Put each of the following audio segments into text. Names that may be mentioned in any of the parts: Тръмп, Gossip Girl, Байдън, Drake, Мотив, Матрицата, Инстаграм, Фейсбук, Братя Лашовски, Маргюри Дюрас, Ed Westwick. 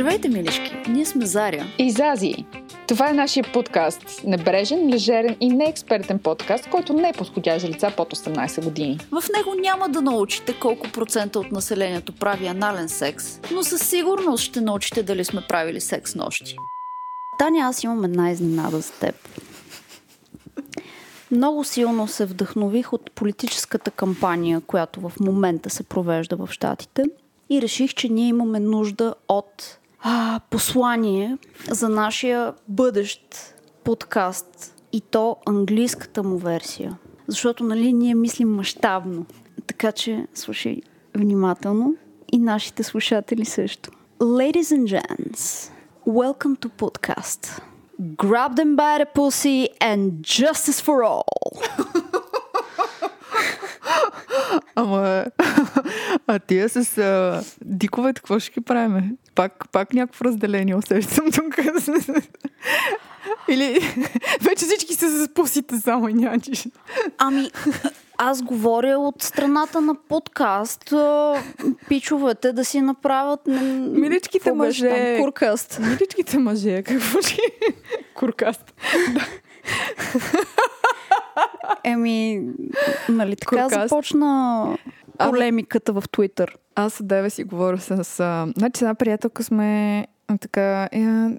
Здравейте, милишки! Ние сме Заря и Зази. Това е нашия подкаст. Небрежен, лежерен и неекспертен подкаст, който не е подходящ за лица под 18 години. В него няма да научите колко процента от населението прави анален секс, но със сигурност ще научите дали сме правили секс нощи. Таня, аз имам една изненада за теб. Много силно се вдъхнових от политическата кампания, която в момента се провежда в щатите, и реших, че ние имаме нужда от послание за нашия бъдещ подкаст, и то английската му версия. Защото, нали, ние мислим мащабно. Така че слушай внимателно, и нашите слушатели също. Ladies and gents, welcome to podcast. Grab them by the pussy and justice for all. Ама, а тия с диковете, какво ще ги правим? Пак някакво разделение усещам тук. Или вече всички се заспусите само и нячиш. Ами, аз говоря от страната на подкаст. Пичовете да си направят... Миличките мъже. Куркаст. Миличките мъже. Какво ще... Куркаст. Да. Еми, нали така Куркаст. Започна полемиката в Twitter. Аз съдеве си говоря с... Значи, една приятелка сме така...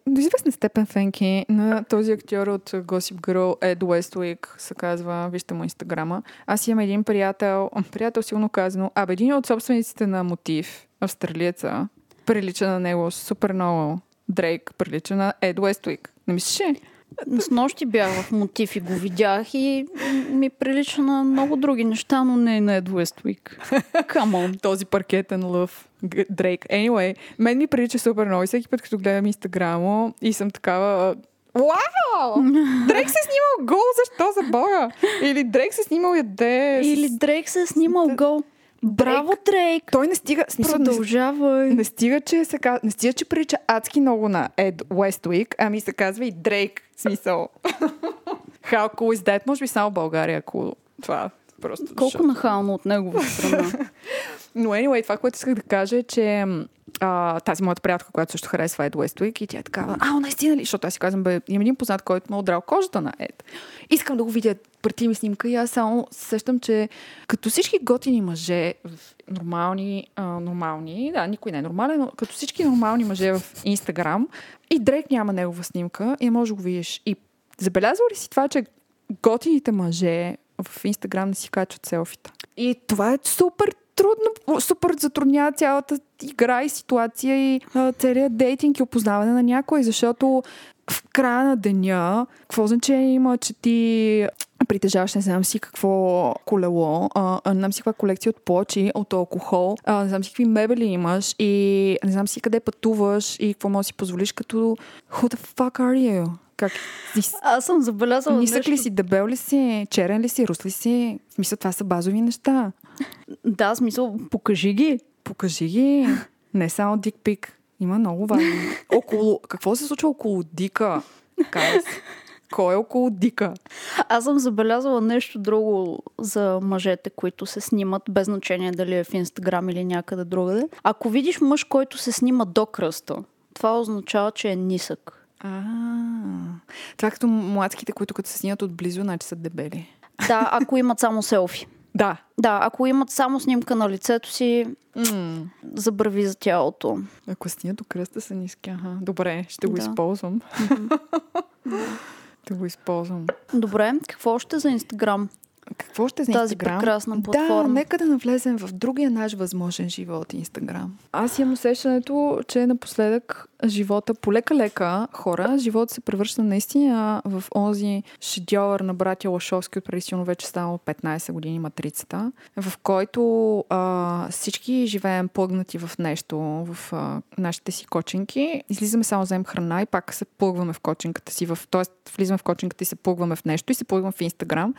до известна степен фенки на този актьор от Gossip Girl, Ed Westwick, се казва. Вижте му инстаграма. Аз имам един приятел силно казано. Абе, един от собствениците на Мотив, австралиеца, прилича на него супер много. Дрейк прилича на Ed Westwick. Не мислиш ли? С нощи бях в Мотив и го видях и ми прилича на много други неща, но не и на Ed Westwick. Come on. Този паркетен лъв. Дрейк. Anyway, мен ми прилича супер много и всеки път, като гледам Инстаграма и съм такава... Вау! Дрейк се снимал гол, защо за Бога? Или Дрейк се снимал яде... Или Дрейк се снимал гол. Браво, Дрейк! Той не стига... Продължавай! Не стига, че прилича адски много на Ed Westwick, ами се казва и Дрейк. Смисъл. How cool is that? Може би само България, ако това просто... Колко нахално от негова страна. Но anyway, това, което исках да кажа е, че тази моята приятка, която също харесва Ed Westwick, и тя е такава, наистина ли? Защото аз си казвам, имам един познат, който ме отрал кожата на Ed. Искам да го видя, прати ми снимка, и аз само сещам, че като всички готини мъже, нормални, да, никой не е нормален, но като всички нормални мъже в Инстаграм, и Дрейк няма негова снимка, и може да го видиш. И забелязва ли си това, че готините мъже в Инстаграм не си качват селфита? И това е супер трудно, супер затруднява цялата игра и ситуация и целият дейтинг и опознаване на някой, защото в края на деня какво значение има, че ти притежаваш не знам си какво колело, не знам си каква колекция от плочи, от алкохол, не знам си какви мебели имаш и не знам си къде пътуваш и какво може да си позволиш, като who the fuck are you? Как? Аз съм забелязала нещо. Нисък ли си, дебел ли си, черен ли си, рус ли си? В смисъл, това са базови неща. Да, в смисъл, покажи ги. Покажи ги. Не само дикпик. Има много важно. Какво се случва около дика? Кой е около дика? Аз съм забелязала нещо друго за мъжете, които се снимат, без значение дали е в Инстаграм или някъде другаде. Ако видиш мъж, който се снима до кръста, това означава, че е нисък. Това като младските, които като се снимат отблизо, значи са дебели. Да, ако имат само селфи. Да, ако имат само снимка на лицето си, забрави за тялото. Ако снимат до кръста, са ниски. Добре, ще го използвам. Ще го използвам. Добре, какво още за Инстаграм? Какво ще е за Инстаграм? Тази прекрасна платформа. Да, нека да навлезем в другия наш възможен живот, Инстаграм. Аз имам усещането, че напоследък живота, полека-лека хора, живота се превръща наистина в онзи шедьовър на братя Лашовски от преди силно вече станало 15 години Матрицата, в който всички живеем плъгнати в нещо, в нашите си кочинки. Излизаме само взем храна и пак се плъгваме в кочинката си. Тоест, влизаме в кочинката и се плъгваме в нещо и се плъгваме в Инстаграм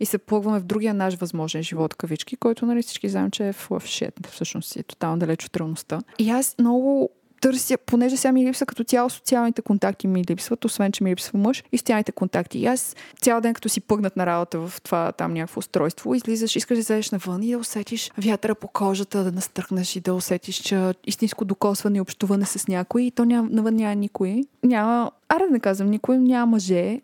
и се плъгваме в другия наш възможен живот, кавички, който, нали, всички знаем, че е в лъвшет. Всъщност е тотално далеч от реалността. И аз много търся, понеже сега ми липсва като цяло, социалните контакти ми липсват, освен че ми липсва мъж, и социалните контакти. И аз цял ден като си пъгнат на работа в това там някакво устройство, излизаш, искаш да излезеш навън и да усетиш вятъра по кожата, да настръхнеш и да усетиш, че истинско докосване и общуване с някой, и то навън няма никой. Няма, аре да не казвам никой, няма мъже,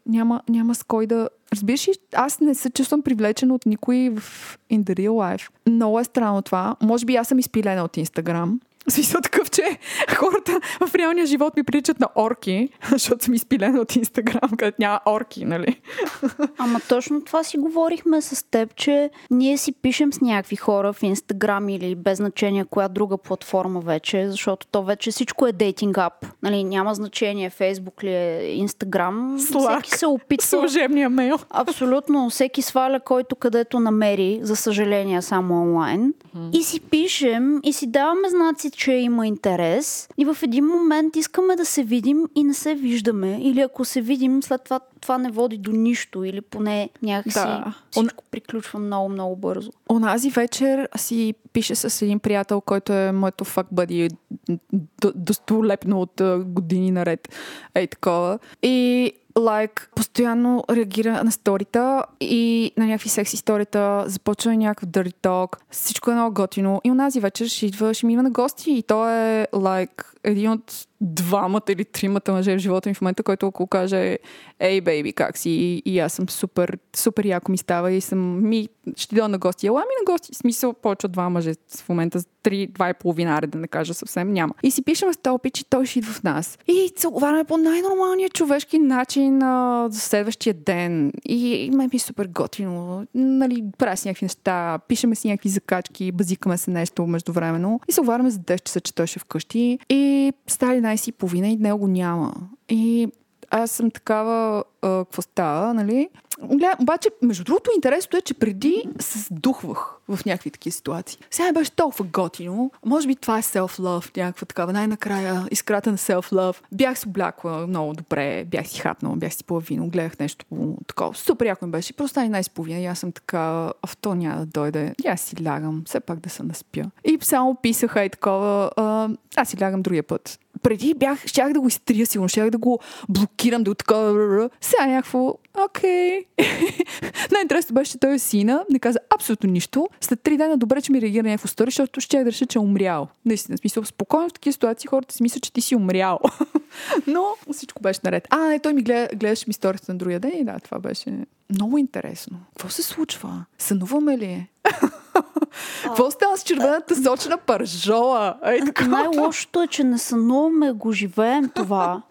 няма с кой да... Разбираш ли, аз не се чувствам привлечена от никой в in the real life. Много е странно това. Може би аз съм изпилена от Инстаграм. Смисъл такъв, че хората в реалния живот ми приличат на орки, защото съм изпилена от Инстаграм, където няма орки, нали? Ама точно това си говорихме с теб, че ние си пишем с някакви хора в Инстаграм или без значение коя друга платформа вече, защото то вече всичко е дейтинг ап. Нали, няма значение Фейсбук ли е, Инстаграм. Всеки се опитва. Служебния мейл. Абсолютно. Всеки сваля, който където намери, за съжаление само онлайн. И си пишем и си даваме знаци, че има интерес, и в един момент искаме да се видим и не се виждаме, или ако се видим, след това не води до нищо, или поне някакси всичко приключва много бързо. Онази вечер си пише с един приятел, който е моето fuck buddy, достолепно от години наред, ей такова, и лайк, постоянно реагира на сторита и на някакви секс историта, започва някакъв dirty talk, всичко е много готино, и онази вечер ще ми идва на гости, и той е лайк един от двамата или тримата мъже в живота ми в момента, който ако каже: ей, бейби, как си? И аз съм супер, супер яко ми става, и съм ще дойда на гости. Ела ми на гости. В смисъл, повече от два мъже в момента, два и половина, да не кажа съвсем, няма. И си пишем с толпи, че той ще идва в нас. И се оговаряме по най-нормалния човешки начин за следващия ден. И ме ми супер готино. Нали, правя си някакви неща, пишеме си някакви закачки, базикаме се нещо междувременно. И се оговаряме за 10 часа, че той ще вкъщи. И става 11 и половина и него няма. И аз съм такава, какво става, нали? Обаче, между другото, интересното е, че преди се сдухвах в някакви такива ситуации. Сега беше толкова готино. Може би това е self-love, някаква такава. Най-накрая искрата на self-love. Бях се облякла много добре, бях си хапнала, бях си половина, гледах нещо такова. Супер яко ми беше. Просто най-с половина. И аз съм така, авто няма да дойде. И аз си лягам, все пак да се наспя. И само писаха и такова. Аз си лягам другия път. Преди щях да го изтрия сигурно, щях да го блокирам, да го така... Сега някакво... Окей. Най-интересно беше, че той е сина, не каза абсолютно нищо. След 3 дена добре, че ми реагира някакво стори, защото щях да реша, че е умрял. Наистина, смисъл, спокойно в такива ситуации хората си мислят, че ти си умрял. Но всичко беше наред. Той ми гледаше ми сторията на другия ден и да, това беше много интересно. Какво се случва? Сънуваме ли? Какво става с червената сочна пържола? Най-лошото е, че не сънуваме, го живеем това.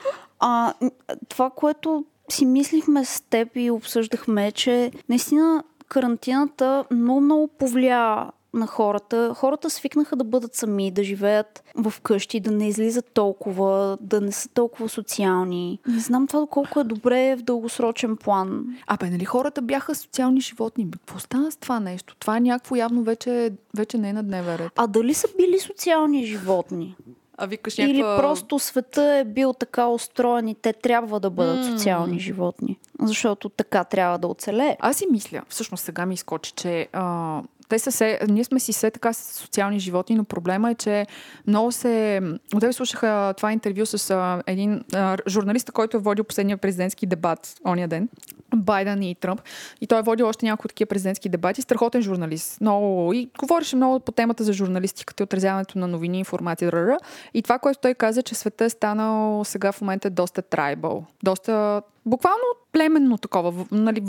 Това, което си мислихме с теб и обсъждахме, че наистина карантината много повлия на хората. Хората свикнаха да бъдат сами, да живеят в къщи, да не излизат толкова, да не са толкова социални. Не знам това колко е добре в дългосрочен план. Нали хората бяха социални животни? Какво стана с това нещо? Това е някакво явно вече не е на дневен ред. Дали са били социални животни? Или просто света е бил така устроен и те трябва да бъдат социални животни. Защото така трябва да оцелее. Аз си мисля, всъщност сега ми изкочи, че ние сме си все така социални животни, но проблема е, че много се... Отдебе слушаха това интервю с един журналист, който е водил последния президентски дебат ония ден. Байдън и Тръмп. И той е водил още няколко такива президентски дебати. Страхотен журналист. Много. И говореше много по темата за журналистиката и отразяването на новини и информация. И това, което той каза, че света е станал сега в момента доста трайбъл. Доста... Буквално племенно такова, нали,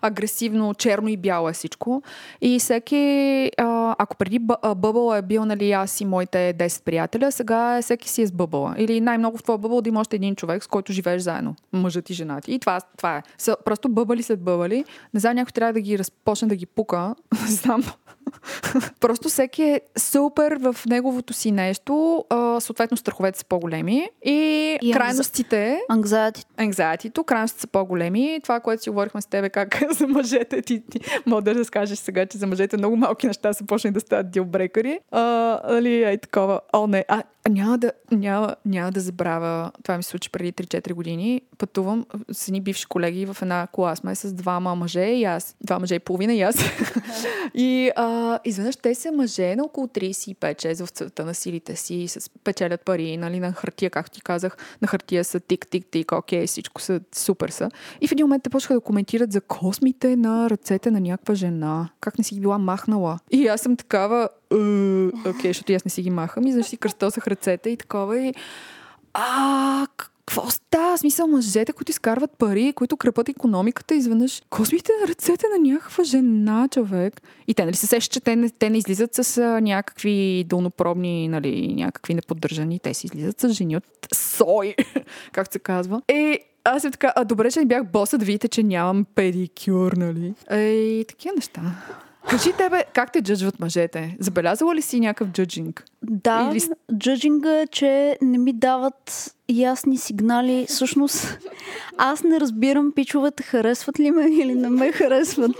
агресивно, черно и бяло е всичко. И всеки, ако преди бъбъла е бил, нали, аз и моите 10 приятеля, сега всеки си е с бъбъла. Или най-много в твоя бъбъл да има още един човек, с който живееш заедно. Мъжът и жената. И това е. Просто бъбали след бъбали. Не знам, някой трябва да ги разпочне да ги пука. Не знам. Просто всеки е супер в неговото си нещо. Съответно, страховете са по-големи. И крайностите... Anxiety-то, крайностите са по-големи. Това, което си говорихме с тебе, как за мъжете ти мога да разкажеш сега, че за мъжете много малки неща са почнали да стават дилбрекъри. Али, такова. О, не. Няма да забравя, това ми се случи преди 3-4 години. Пътувам с едни бивши колеги в една кола. Сме с двама мъже и аз. Два мъже и половина и аз. И изведнъж те са мъже на около 35-6 в цвета на силите си, с печелят пари, нали, на хартия, както ти казах. На хартия са тик-тик-тик, окей, всичко са супер са. И в един момент те почнаха да коментират за космите на ръцете на някаква жена. Как не си ги била махнала. И аз съм такава... Окей, защото аз не си ги махам и защото си кръстосах ръцете и такова и какво става? В смисъл, мъжете, които изкарват пари, които крепат икономиката, изведнъж космите на ръцете на някаква жена, човек. И те, нали се сещат, че те не излизат с някакви долнопробни, нали, някакви неподдържани, те си излизат с жени от сой, както се казва. Аз съм така, добре, че не бях боса, да видите, че нямам педикюр, нали? Такива неща. Кажи тебе, как те джъджват мъжете? Забелязала ли си някакъв джъджинг? Да, джъджинга е, че не ми дават ясни сигнали. Всъщност, аз не разбирам пичовете, харесват ли ме или не ме харесват.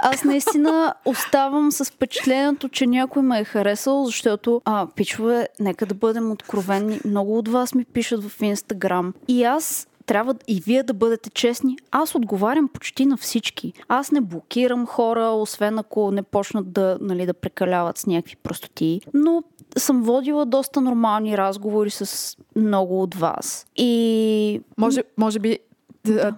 Аз наистина оставам с впечатлението, че някой ме е харесал, защото, пичове, нека да бъдем откровенни. Много от вас ми пишат в Инстаграм. И аз... трябва и вие да бъдете честни. Аз отговарям почти на всички. Аз не блокирам хора, освен ако не почнат да, нали, да прекаляват с някакви простотии. Но съм водила доста нормални разговори с много от вас. И... Може би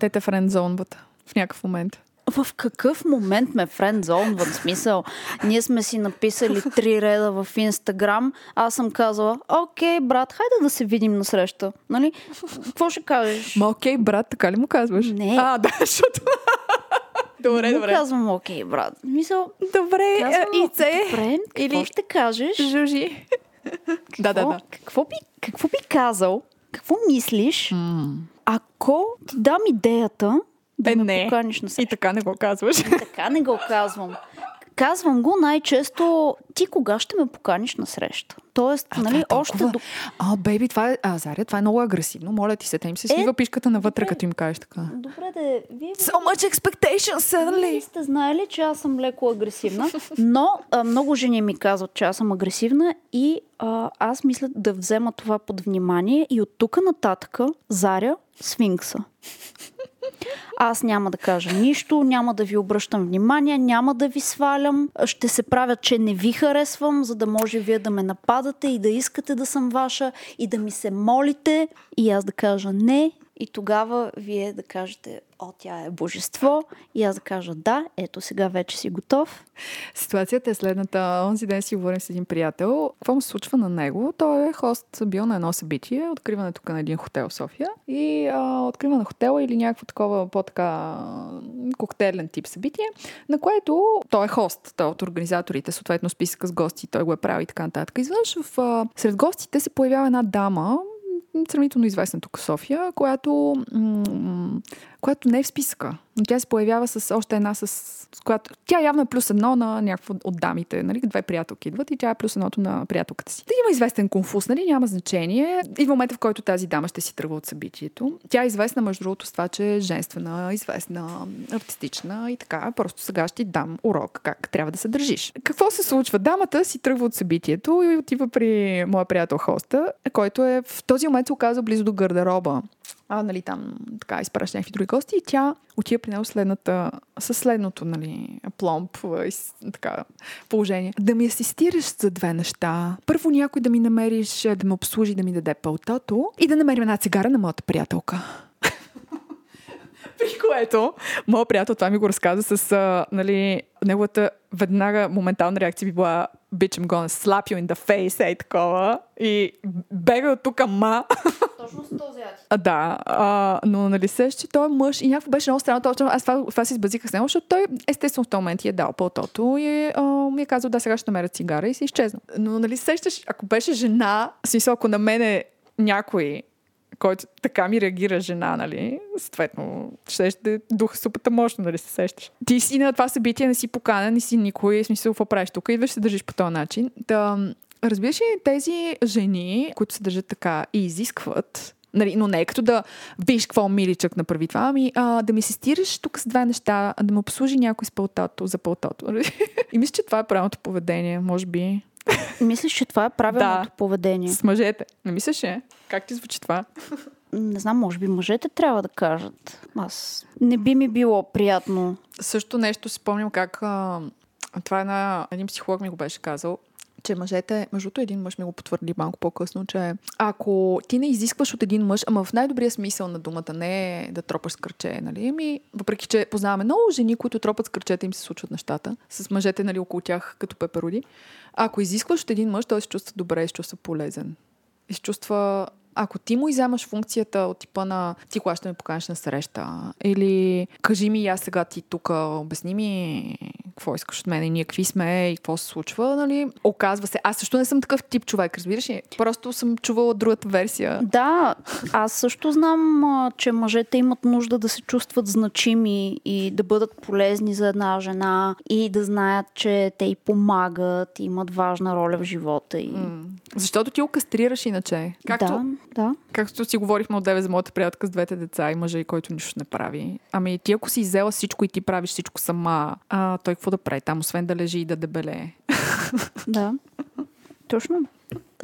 те те френдзонват в някакъв момент. В какъв момент ме френдзонват? В смисъл, ние сме си написали 3 реда в Инстаграм, аз съм казала, окей, брат, хайде да се видим на среща, нали? Какво ще кажеш? Ма окей, брат, така ли му казваш? Не. Да, защото... Добре. Казвам окей, брат. Мисъл, добре, казвам, ице. Добре, какво или... ще кажеш? Жужи. Какво? Да. Какво би казал? Какво мислиш? Ако ти дам идеята... Да, не. И така не го казваш. И така не го казвам. Казвам го най-често, ти кога ще ме поканиш на среща? Тоест, нали, е още до... бейби, това е... Заря, това е много агресивно. Моля ти се, те им се свива пишката навътре, като им кажеш така. Добре, де... So much expectations, suddenly! Вие сте знаели, че аз съм леко агресивна, но много жени ми казват, че аз съм агресивна и аз мисля да взема това под внимание и от тук нататъка Заря сфинкса. Аз няма да кажа нищо, няма да ви обръщам внимание, няма да ви свалям, ще се правя, че не ви харесвам, за да може вие да ме нападате и да искате да съм ваша и да ми се молите и аз да кажа не и тогава вие да кажете, тя е божество и аз да кажа да, ето сега вече си готов. Ситуацията е следната. Онзи ден си говорим с един приятел. Какво му се случва на него? Той е хост бил на едно събитие, откриване тук на един хотел в София и откриване на хотела или някакво такова по-така коктейлен тип събитие, на което той е хост, той от организаторите, съответно списъка с гости, той го е правил и така нататък. Изведнъж сред гостите се появява една дама, сравнително известна тук в София, която не е в списъка. Но тя се появява с още една, с която... Тя явно е +1 на някаква от дамите. Нали? 2 приятелки идват и тя е +1 на приятелката си. Има известен конфуз, нали? Няма значение. И в момента, в който тази дама ще си тръгва от събитието. Тя е известна, между другото, с това, че е женствена, известна, артистична и така. Просто сега ще ти дам урок как трябва да се държиш. Какво се случва? Дамата си тръгва от събитието и отива при моя приятел хоста, който е в този момент се оказва близо до гардероба. Нали, там така изпраща някакви други гости и тя отива при него със следното, нали, пломб така положение. Да ми асистираш за 2 неща. Първо някой да ми намериш, да ме обслужи, да ми даде палтото и да намерим една цигара на моята приятелка. При което, моя приятел това ми го разказа с, нали, неговата веднага моментална реакция би била Bitch, I'm gonna slap you in the face, ей такова. И бега от тук, Точно с този ати. Но нали се, че той е мъж и някакво беше много странно. Точно аз това се избазих с него, защото той естествено в този момент е дал пълтото и ми е казал, да, сега ще намеря цигара и се изчезна. Но нали сещаш, ако беше жена, смисъл, ако на мене някой, който така ми реагира жена, нали, съответно, ще духа супата мощно, нали се сещаш. Ти си на това събитие, не си поканен, не си никой, смисъл, какво правиш тук, идваш се държиш по този начин. Разбираш ли, тези жени, които се държат така и изискват, нали, но не е като да виж какво миличък направи това, ами да ми асистираш тук с 2 неща, да ме обслужи някой с палтото, за палтото. И мисля, че това е правилното поведение, може би. Мислиш, че това е правилното поведение? С мъжете. Не мислиш ли? Как ти звучи това? Не знам, може би мъжете трябва да кажат. Аз не би ми било приятно. Също нещо си спомням как... това е на един психолог ми го беше казал, че мъжете... Между другото, един мъж ми го потвърди малко по-късно, че ако ти не изискваш от един мъж, ама в най-добрия смисъл на думата, не е да тропаш с кръче, нали? Въпреки, че познаваме много жени, които тропат с кръчета, им се случват нещата. С мъжете, нали, около тях, като пеперуди. Ако изискваш от един мъж, той се чувства добре, се чувства полезен. И се чувства... Ако ти му изземаш функцията от типа на ти кога ще ме поканеш на среща или кажи ми аз сега ти тук, обясни ми какво искаш от мен и ние какви сме и какво се случва, нали? Оказва се. Аз също не съм такъв тип човек, разбираш ли? Просто съм чувала другата версия. Да, аз също знам, че мъжете имат нужда да се чувстват значими и да бъдат полезни за една жена и да знаят, че те й помагат, имат важна роля в живота й. Защото ти го кастрираш иначе. Както... Да. Както си говорихме от деве за моята приятка с двете деца и мъжа, който нищо не прави. Ами ти ако си иззела всичко и ти правиш всичко сама, той какво да прави там, освен да лежи и да дебелее? Да, точно.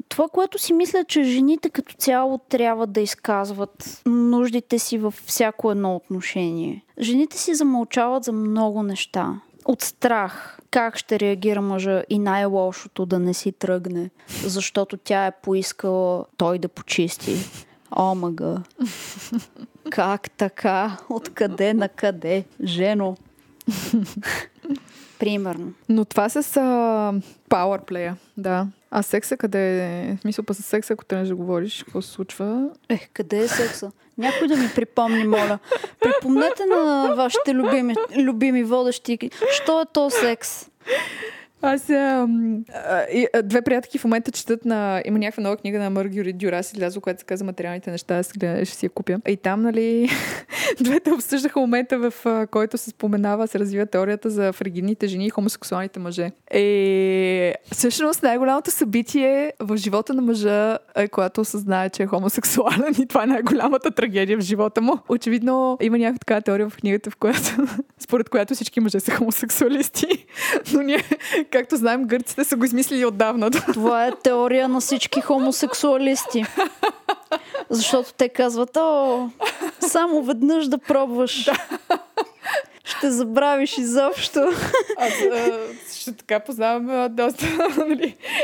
Това, което си мисля, че жените като цяло трябва да изказват нуждите си във всяко едно отношение. Жените си замълчават за много неща. От страх как ще реагира мъжа и най-лошото да не си тръгне, защото тя е поискала той да почисти. Омага. Как така? Откъде на къде? Жено. Примерно. Но това с пауърплея, да. А секса къде е? В смисъл, па с секса, ако трябваш да говориш, какво се случва? Къде е секса? Някой да ми припомни, моля. Припомнете на вашите любими водещи. Що е то секс? Аз две приятелки в момента четат на... Има някаква нова книга на Маргюри Дюрас, излязла, която се казва материалните неща, аз ще си я купя. И там, нали, двете обсъждаха момента, в който се споменава, се развива теорията за фригидните жени и хомосексуалните мъже. Всъщност най-голямото събитие в живота на мъжа е когато осъзнае, че е хомосексуален и това е най-голямата трагедия в живота му. Очевидно има някаква така теория в книгата, в която, според която всички мъже са хомосексуалисти, но ние... Както знаем, гърците са го измислили отдавна. Това е теория на всички хомосексуалисти. Защото те казват, само веднъж да пробваш. Да. Ще забравиш изобщо. Ще така познавам доста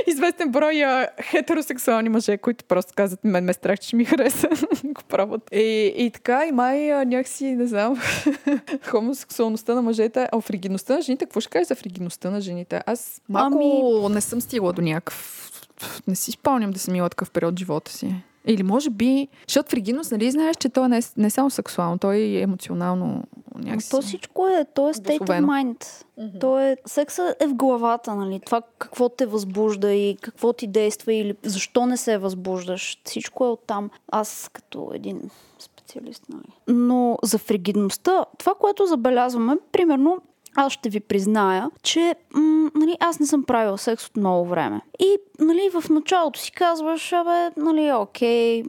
известен брой хетеросексуални мъже, които просто казват, мен ме страх, че ми хареса. Го пробват. И така, и май някакси, не знам, хомосексуалността на мъжете, а фригидността на жените, какво ще кажеш за фригидността на жените? Аз малко не съм стигла до някакъв... Не си спомням да съм имала такъв период в живота си. Или може би, защото фригидност, нали знаеш, че той не е само сексуално, той е емоционално някакси. То всичко е, то е state of mind. Mm-hmm. То е, секса е в главата, нали, това какво те възбужда и какво ти действа или защо не се възбуждаш. Всичко е оттам. Аз като един специалист, нали. Но за фригидността, това, което забелязваме, примерно, аз ще ви призная, че нали, аз не съм правила секс от много време. И нали, в началото си казваш, нали, окей,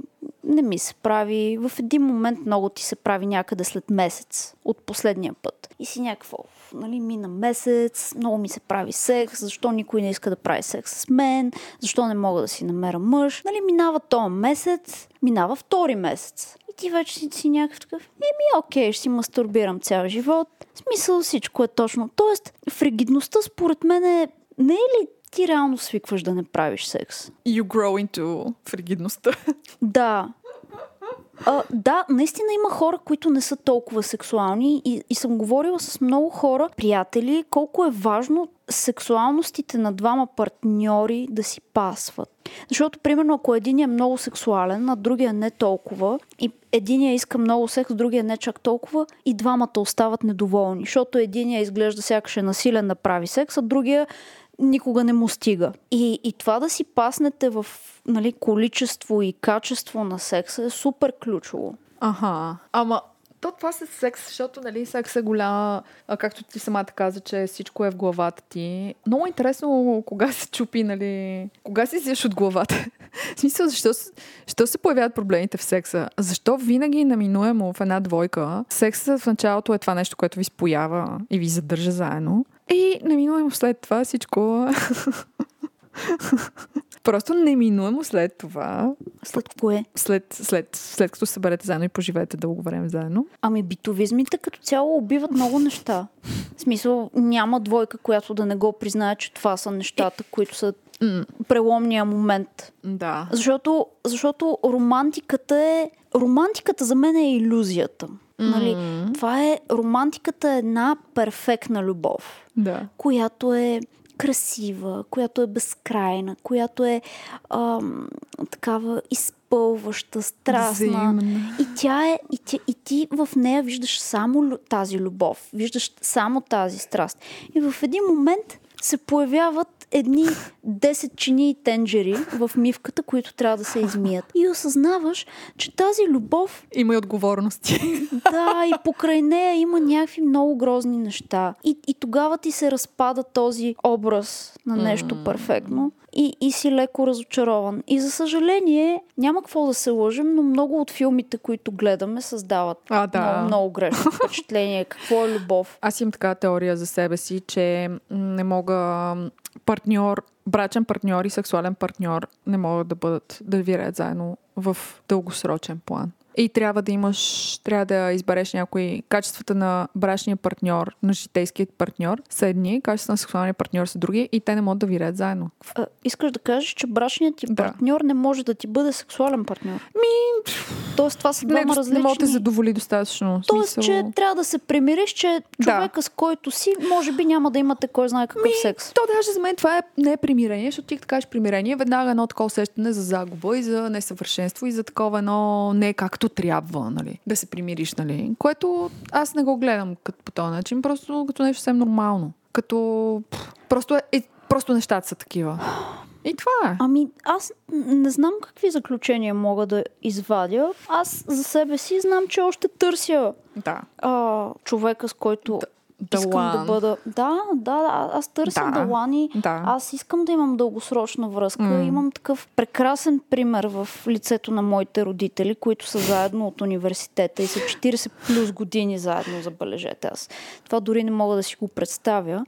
не ми се прави. В един момент много ти се прави някъде след месец от последния път. И си някакво, нали, мина месец, много ми се прави секс, защо никой не иска да прави секс с мен, защо не мога да си намеря мъж. Нали, минава този месец, минава втори месец. Ти вече си някакъв такъв, окей, ще си мастурбирам цял живот. В смисъл всичко е точно. Тоест, фригидността според мен е, не е ли ти реално свикваш да не правиш секс? You grow into фригидността. Да. Да, наистина има хора, които не са толкова сексуални и съм говорила с много хора, приятели, колко е важно сексуалностите на двама партньори да си пасват. Защото, примерно, ако един е много сексуален, а другия не толкова, и единия иска много секс, другия не чак толкова, и двамата остават недоволни. Защото единия изглежда сякаш е насилен да прави секс, а другия никога не му стига. И това да си паснете в, нали, количество и качество на секса е супер ключово. Аха, ама... То това с секс, защото, нали, секс е голяма, както ти самата каза, че всичко е в главата ти. Много интересно кога се чупи, нали, кога си излизаш от главата. В смисъл, защо се появяват проблемите в секса? Защо винаги наминуемо в една двойка секса в началото е това нещо, което ви споява и ви задържа заедно? И наминуемо след това всичко... Просто неминуемо след това. След кое? След като се съберете заедно и поживеете дълго време заедно. Ами битовизмите като цяло убиват много неща. В смисъл, няма двойка, която да не го признае, че това са нещата, които са преломния момент. Да. Защото романтиката за мен е иллюзията. Нали? Това е, романтиката е една перфектна любов, да, която е красива, която е безкрайна, която е такава изпълваща, страстна. Взаимна. И ти в нея виждаш само тази любов, виждаш само тази страст. И в един момент се появяват едни 10 чини и тенджери в мивката, които трябва да се измият. И осъзнаваш, че тази любов... има и отговорности. Да, и покрай нея има някакви много грозни неща. И тогава ти се разпада този образ на нещо перфектно. И си леко разочарован. И за съжаление, няма какво да се лъжим, но много от филмите, които гледаме, създават много грешно впечатление. Какво е любов? Аз имам така теория за себе си, че не мога брачен партньор и сексуален партньор не могат да виреят заедно в дългосрочен план. И трябва да избереш някои. Качествата на брачния партньор, на житейският партньор са едни, качествата на сексуалния партньор са други и те не могат да виреят заедно. Искаш да кажеш, че брачният ти партньор не може да ти бъде сексуален партньор? Тоест това са двама различни. Не може да те задоволи достатъчно. Тоест, че трябва да се примириш, че човека с който си, може би няма да имате кой знае какъв секс. То даже за мен това не е примирение, защото ти кажеш примирение, веднага едно такова усещане за загуба и за несъвършенство и за такова едно не както трябва, нали, да се примириш, нали, което аз не го гледам по този начин, просто като нещо съвсем нормално. Като просто нещата са такива. И това е. Ами аз не знам какви заключения мога да извадя. Аз за себе си знам, че още търся човека, с който искам да бъда. Да, аз търся Далани. Да. Аз искам да имам дългосрочна връзка. Имам такъв прекрасен пример в лицето на моите родители, които са заедно от университета и са 40 плюс години заедно, забележете. Аз това дори не мога да си го представя.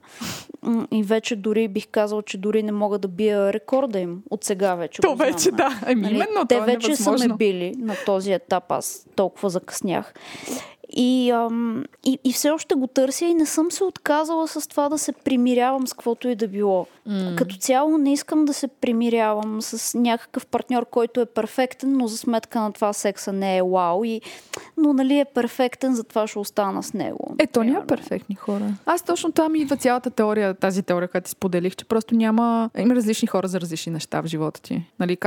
И вече дори бих казала, че дори не мога да бия рекорда им от сега вече. То вече, да. Нали? Именно, те вече са ме били на този етап. Аз толкова закъснях. И все още го търся и не съм се отказала с това да се примирявам с каквото и да било. Като цяло не искам да се примирявам с някакъв партньор, който е перфектен, но за сметка на това секса не е уау. Но нали е перфектен, затова ще остана с него. То няма перфектни хора. Аз точно това ми идва цялата теория, тази теория, която ти споделих, че просто има различни хора за различни неща в живота ти. Нали,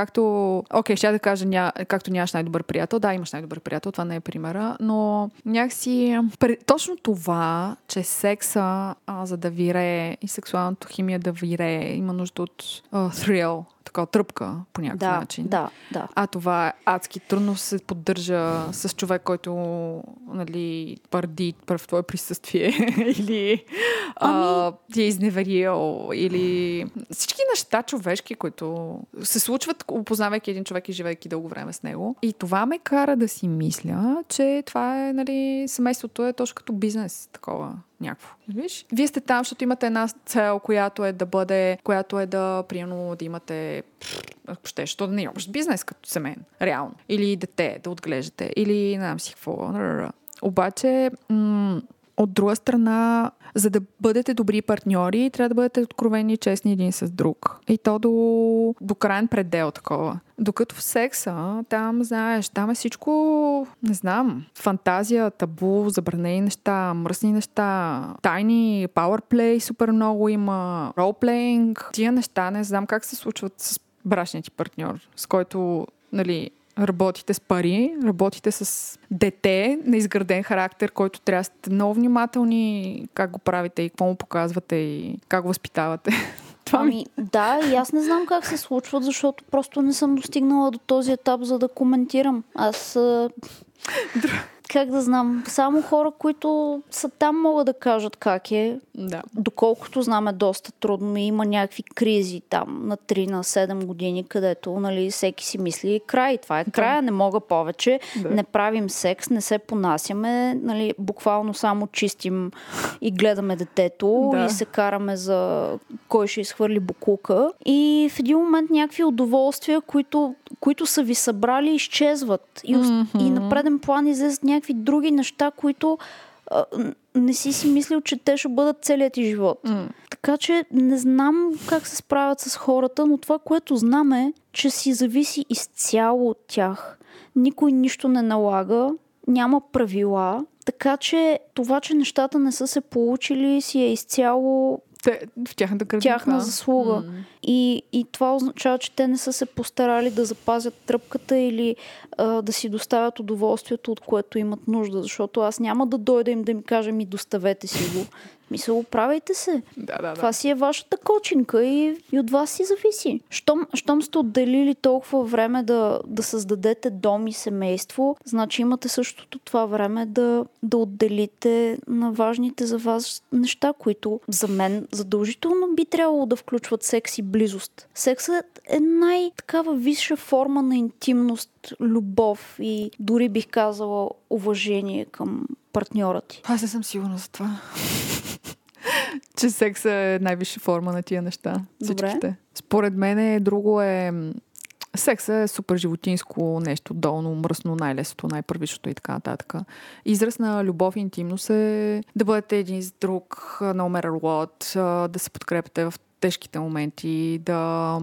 ще да кажа, както нямаш най-добър приятел, да, имаш най-добър приятел, това не е примера, но някакси точно това, че секса за да вирее и сексуалната химия да вирее, има нужда от thrill, така тръпка по някакъв начин. Да. А това е адски трудно се поддържа с човек, който нали, парди в твое присъствие или ти е изневерил или всички неща човешки, които се случват, опознавайки един човек и живейки дълго време с него. И това ме кара да си мисля, че това е, нали, семейството е точно като бизнес, такова. Някакво. Виж? Вие сте там, защото имате една цел, която е да, примерно, да имате, ако ще, защото да не имаш бизнес като семейен, реално. Или дете, да отглеждате, или не знам си какво. Обаче, от друга страна, за да бъдете добри партньори, трябва да бъдете откровени и честни един с друг. И то до крайен предел такова. Докато в секса, там, знаеш, там е всичко, не знам, фантазия, табу, забранени неща, мръсни неща, тайни, пауърплей, супер много има, ролплейнг. Тия неща, не знам как се случват с брачния ти партньор, с който, нали... работите с пари, работите с дете, неизграден характер, който трябва да сте много внимателни как го правите и какво му показвате и как го възпитавате. Да, и аз не знам как се случват, защото просто не съм достигнала до този етап, за да коментирам. Аз... Как да знам, само хора, които са там, могат да кажат как е. Да. Доколкото знам, е доста трудно и има някакви кризи там на 3-7 години, където, нали, всеки си мисли край, това е края, не мога повече, да. Не правим секс, не се понасяме, нали, буквално само чистим и гледаме детето, да. И се караме за кой ще изхвърли боклука. И в един момент някакви удоволствия, които са ви събрали, изчезват. И, и на преден план излезат някакви други неща, които не си мислил, че те ще бъдат целият ти живот. Така че не знам как се справят с хората, но това, което знам е, че си зависи изцяло от тях. Никой нищо не налага, няма правила, така че това, че нещата не са се получили, си е изцяло в тяхна заслуга. И това означава, че те не са се постарали да запазят тръпката или да си доставят удоволствието, от което имат нужда, защото аз няма да дойда им да ми кажа, ми доставете си го. Мисля, оправяйте се. Да. Това си е вашата кочинка и от вас си зависи. Щом сте отделили толкова време да създадете дом и семейство, значи имате същото това време да отделите на важните за вас неща, които за мен задължително би трябвало да включват секс и близост. Сексът е най-такава висша форма на интимност, любов и дори бих казала уважение към партньора ти. Аз не съм сигурна за това. Че секса е най-висша форма на тия неща. Всичките. Според мен друго е... Секса е супер животинско нещо, долно, мръсно, най-лесното, най-първичното и така нататък. Израз на любов и интимност е да бъдете един с друг, no matter what, да се подкрепите в тежките моменти, да...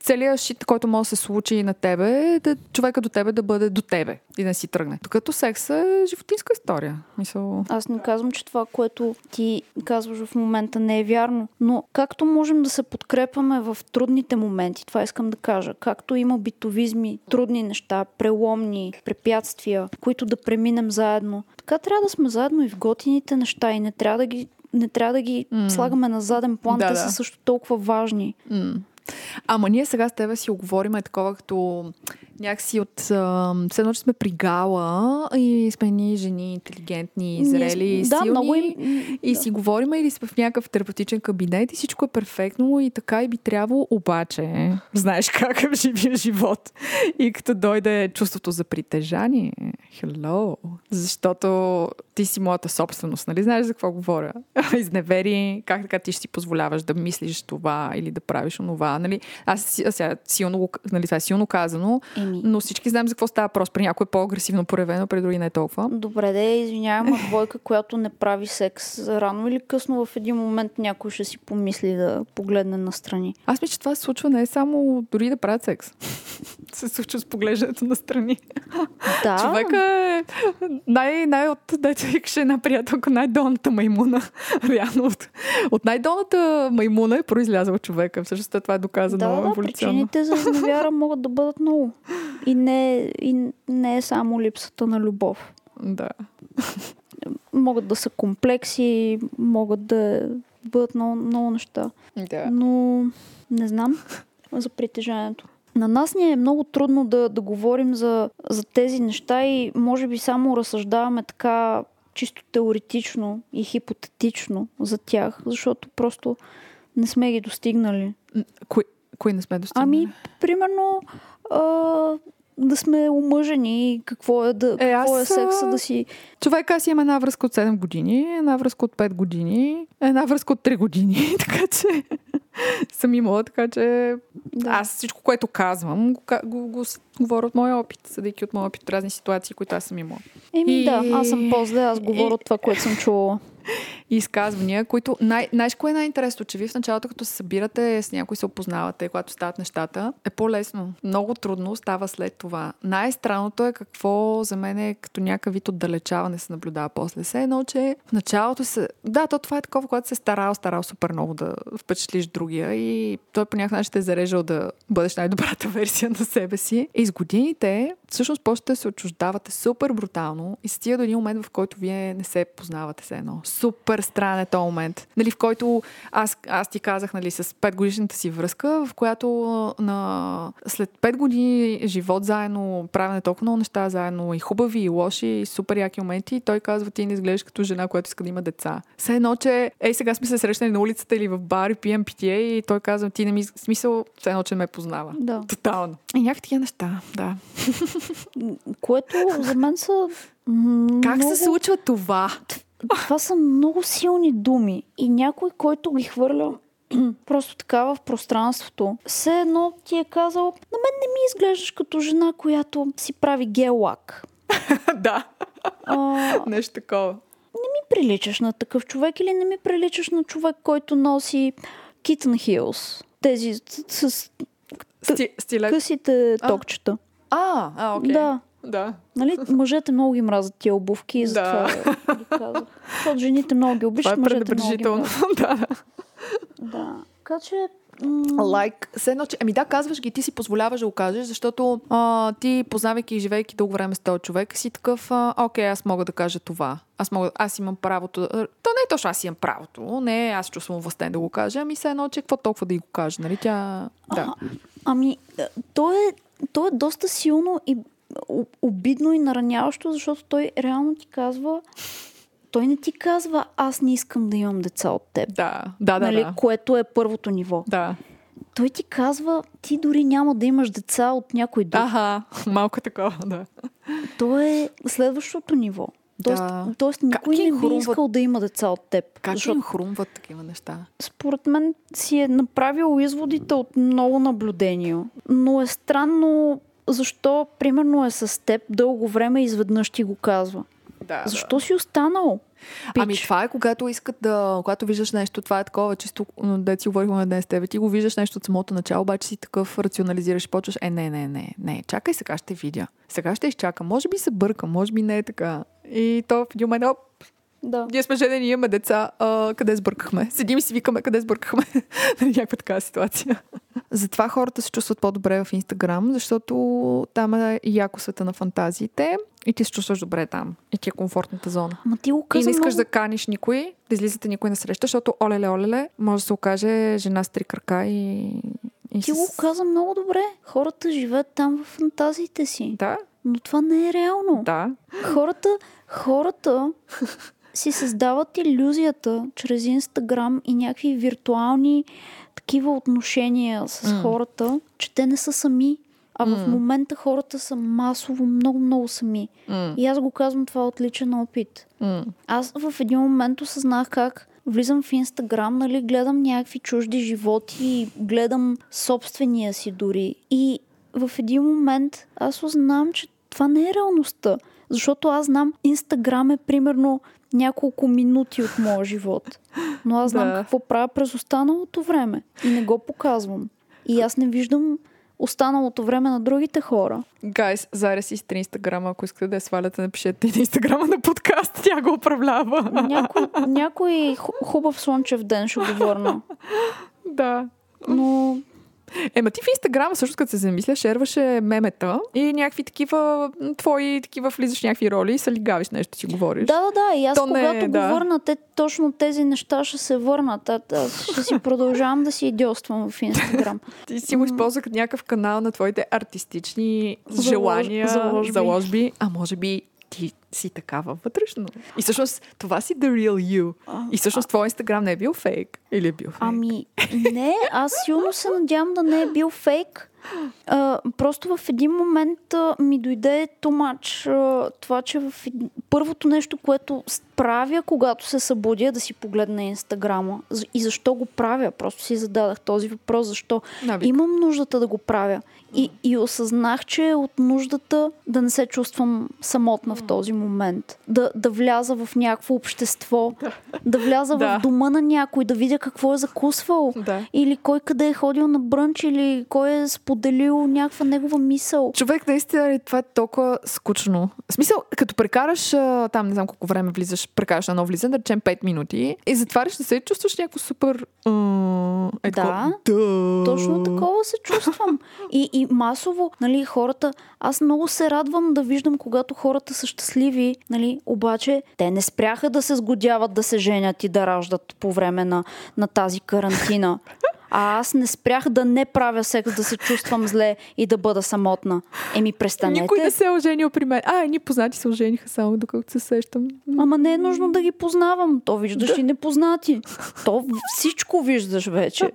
Целият шит, който може да се случи на тебе, е да човека до тебе да бъде до тебе и да си тръгне. Докато секса е животинска история. Мисъл... Аз не казвам, че това, което ти казваш в момента, не е вярно, но както можем да се подкрепяме в трудните моменти, това искам да кажа, както има битовизми, трудни неща, преломни, препятствия, които да преминем заедно, така трябва да сме заедно и в готините неща и не трябва да ги слагаме на заден план, те са също толкова важни. Ама ние сега с тебе си оговорим такова, като някакси от... Все едно, че сме при гала и сме ни жени, интелигентни, зрели, силни. И си говорим или сме в някакъв терапевтичен кабинет и всичко е перфектно и така и би трябвало, обаче знаеш как е в живия живот. И като дойде чувството за притежание, hello, защото ти си моята собственост, нали? Знаеш за какво говоря? Изневери, как така ти ще си позволяваш да мислиш това или да правиш онова. Нали? Това е силно казано, но всички знаем за какво става просто. При някой е по-агресивно поревено, при други не е толкова. Добре, извинявам, двойка, която не прави секс рано или късно, в един момент някой ще си помисли да погледне настрани. Аз мисля, че това се случва не е само дори да правят секс. Се случва с поглеждането настрани. Да. Човека е една приятелка, най-долната маймуна. Реално от най-долната маймуна е произлязъл човека. Всъщност това е доказано еволюционно. Причините за изневяра могат да бъдат много. И не е само липсата на любов. Да. Могат да са комплекси, могат да бъдат много неща. Да. Но не знам за притежанието. На нас ни е много трудно да говорим за тези неща и може би само разсъждаваме така чисто теоретично и хипотетично за тях, защото просто не сме ги достигнали. Кои не сме достигнали? Ами, примерно, да сме омъжени и какво е секса да си... Човек, аз имам една връзка от 7 години, една връзка от 5 години, една връзка от 3 години, така че съм имала, така че аз всичко, което казвам, го говоря от моя опит, съдейки от моя опит в разни ситуации, които аз съм имала. Аз съм по-зле, аз говоря от това, което съм чувала. И изказвания, които... Знаеш, кое е най-интересно, че ви в началото, като се събирате с някой, се опознавате, когато стават нещата, е по-лесно. Много трудно става след това. Най-странното е какво за мен е като някакъв вид отдалечаване се наблюдава после. Все едно, че в началото се... Да, това е такова, когато се старал супер много да впечатлиш другия и той по някакъв начин те е зарежал да бъдеш най-добрата версия на себе си. И с годините, всъщност, после се отчуждавате супер брутално и стига до един момент, в който вие не се познавате все едно. супер странен този момент. Нали, в който аз ти казах, нали, с 5-годишната си връзка, в която след 5 години живот заедно, правене толкова много неща заедно, и хубави, и лоши, и супер яки моменти, той казва: ти не изглеждаш като жена, която иска да има деца. Все едно, че сега сме се срещнали на улицата или в бар и пием питие, и той казва: ти не ми смисъл, все едно, че не ме познава. Да. Тотално. И някакви такива неща, да. Което за мен са... Как се случва това? Това са много силни думи и някой, който ги хвърля просто така в пространството, все едно ти е казал: на мен не ми изглеждаш като жена, която си прави гелак. Да, нещо такова. Не ми приличаш на такъв човек, или не ми приличаш на човек, който носи kitten heels. Тези с късите токчета. Окей. Да. Да. Нали, мъжете много ги мразят тия обувки и затова ги казах. Защото жените много ги обичат, мъжете много ги мразят. Да. Така че... Ами да, казваш ги, ти си позволяваш да го кажеш, защото ти, познавайки и живейки дълго време с този човек, си такъв: окей, аз мога да кажа това. Аз имам правото. То не е точно аз имам правото. Не, аз чувствам властен да го кажа. Ами все едно, че какво толкова да и го кажа, нали? Тя... Да. Ами, то е доста силно и обидно и нараняващо, защото той реално ти казва... Той не ти казва: аз не искам да имам деца от теб. Да. Което е първото ниво. Да. Той ти казва: ти дори няма да имаш деца от някой друг. Аха, малко такова, да. То е следващото ниво. Тоест никой не би искал да има деца от теб. Как им хрумват такива неща? Според мен си е направил изводите от много наблюдения. Но е странно защо, примерно, е с теб дълго време и изведнъж ти го казва. Да, защо си останал? Пич? Ами това е, когато искат да... Когато виждаш нещо, това е такова, чисто да си говорихме днес с тебе. Ти го виждаш нещо от самото начало, обаче си такъв рационализираш и почваш: не, чакай, сега ще видя. Сега ще изчакам. Може би се бъркам, може би не е така. И то в един момент: да. Ние сме женени, имаме деца, къде сбъркахме? Седим и си викаме: къде сбъркахме? Някаква такава ситуация. Затова хората се чувстват по-добре в Инстаграм, защото там е яко света на фантазиите и ти се чувстваш добре там. И ти е комфортната зона. И не искаш да каниш никой, да излизате никой на среща, защото олеле, може да се окаже жена с три крака и ти го каза много добре. Хората живеят там в фантазиите си. Да. Но това не е реално. Да. Хората си създават иллюзията чрез Инстаграм и някакви виртуални такива отношения с хората, че те не са сами. А в момента хората са масово много-много сами. И аз го казвам това от личен опит. Аз в един момент осъзнах как влизам в Инстаграм, нали, гледам някакви чужди животи, гледам собствения си дори. И в един момент аз осъзнавам, че това не е реалността. Защото аз знам, Инстаграм е примерно няколко минути от моя живот. Но аз знам какво правя през останалото време. И не го показвам. И аз не виждам останалото време на другите хора. Гайс, заря си сте Инстаграма. Ако искате да я сваляте, напишете и на Инстаграма на подкаст. Тя го управлява. Някой хубав слънчев ден ще го върна. Да. Но... Ти в Инстаграма, също като се замисля, шерваше мемета и някакви такива твои, такива влизаш някакви роли и се лигавиш нещо, си говориш. Да. И аз когато го върна, точно тези неща ще се върнат. Аз ще си продължавам да си идиотствам в Инстаграм. Ти си го използвах като някакъв канал на твоите артистични желания, заложби. А може би ти си такава вътрешно. И всъщност това си the real you. И всъщност твой Инстаграм не е бил фейк. Или е бил фейк? Ами не, аз силно се надявам да не е бил фейк. Просто в един момент ми дойде too much. Това, че първото нещо, което правя, когато се събудя, е да си погледна Инстаграма. И защо го правя? Просто си зададах този въпрос. Защо? Имам нуждата да го правя. И осъзнах, че от нуждата да не се чувствам самотна в този момент. Да вляза в някакво общество. Да вляза в дома на някой. Да видя какво е закусвал. Или кой къде е ходил на брънч. Или кой е споделил споделил някаква негова мисъл. Човек, наистина, това е толкова скучно. В смисъл, като прекараш там, не знам колко време влизаш, прекараш на едно влизане, да речем 5 минути и затваряш да се чувстваш някакво супер... Да, точно такова се чувствам. И масово, нали, хората... Аз много се радвам да виждам, когато хората са щастливи, нали, обаче те не спряха да се сгодяват, да се женят и да раждат по време на тази карантина. А аз не спрях да не правя секс, да се чувствам зле и да бъда самотна. Еми, престанете. Никой не се е оженил при мен. Ние познати се ожениха само, докато се сещам. Ама не е нужно да ги познавам. То виждаш и непознати. То всичко виждаш вече.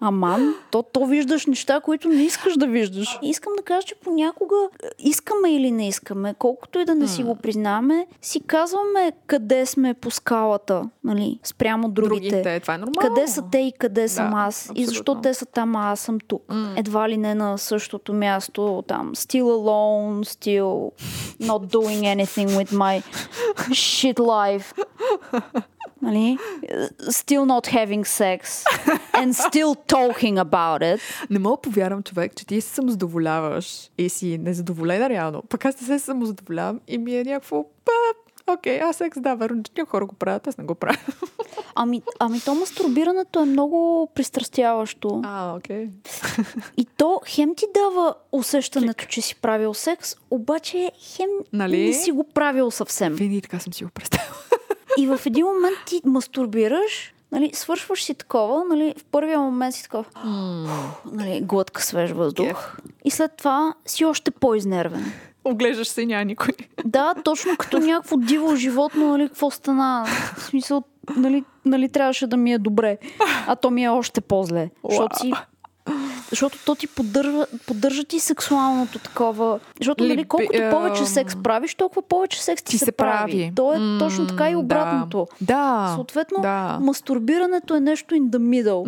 Аман, то виждаш неща, които не искаш да виждаш. Искам да кажа, че понякога искаме или не искаме, колкото и да не си го признаваме, си казваме къде сме по скалата, нали, спрямо другите. Това е нормално. Къде са те и къде са аз. Абсолютно. И защо те са там, а аз съм тук. Едва ли не на същото място, там, still alone, still not doing anything with my shit life. Нали? Still not having sex and still talking about it. Не мога повярвам, човек, че ти се самозадоволяваш и си незадоволена реално. Пък аз не се самозадоволявам и ми е някакво окей, аз секс, да, верно, че някои хора го правят, аз не го правя. Ами то мастурбирането е много пристрастяващо. Окей. И то хем ти дава усещането, че си правил секс, обаче хем, нали, не си го правил съвсем. Винаги така съм си го представила. И в един момент ти мастурбираш, нали, свършваш си такова, нали, в първия момент си такова, нали, глътка свеж въздух. И след това си още по-изнервен. Оглеждаш се и няма никой. Да, точно като някакво диво животно, нали, какво стана? В смисъл, нали трябваше да ми е добре, а то ми е още по-зле. Защото то ти поддържа ти сексуалното такова. Защото, нали, колкото повече секс правиш, толкова повече секс ти се прави. То е точно така и обратното. Да. Съответно, мастурбирането е нещо in the middle.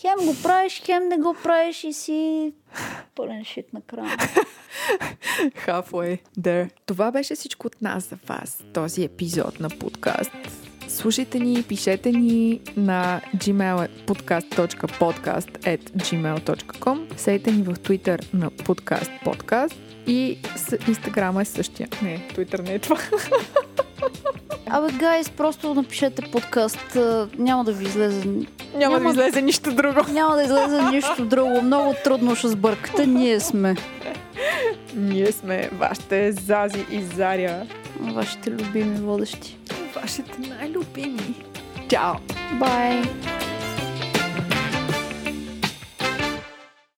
Хем го правиш, хем не го правиш и си... пълен шит накрая. Halfway there. Това беше всичко от нас за вас. Този епизод на подкаст. Слушайте ни, пишете ни на gmail.podcast@gmail.com. Сейте ни в Twitter на подкаст и с Instagram е същия. Не, Twitter не е това. Абе, гайс, просто напишете подкаст. Няма да ви излезе... Няма да ви излезе нищо друго. Няма да излезе нищо друго. Много трудно ще сбъркате. Ние сме вашите Зази и Заря. Вашите любими водещи. Вашите най-любими. Чао! Бай!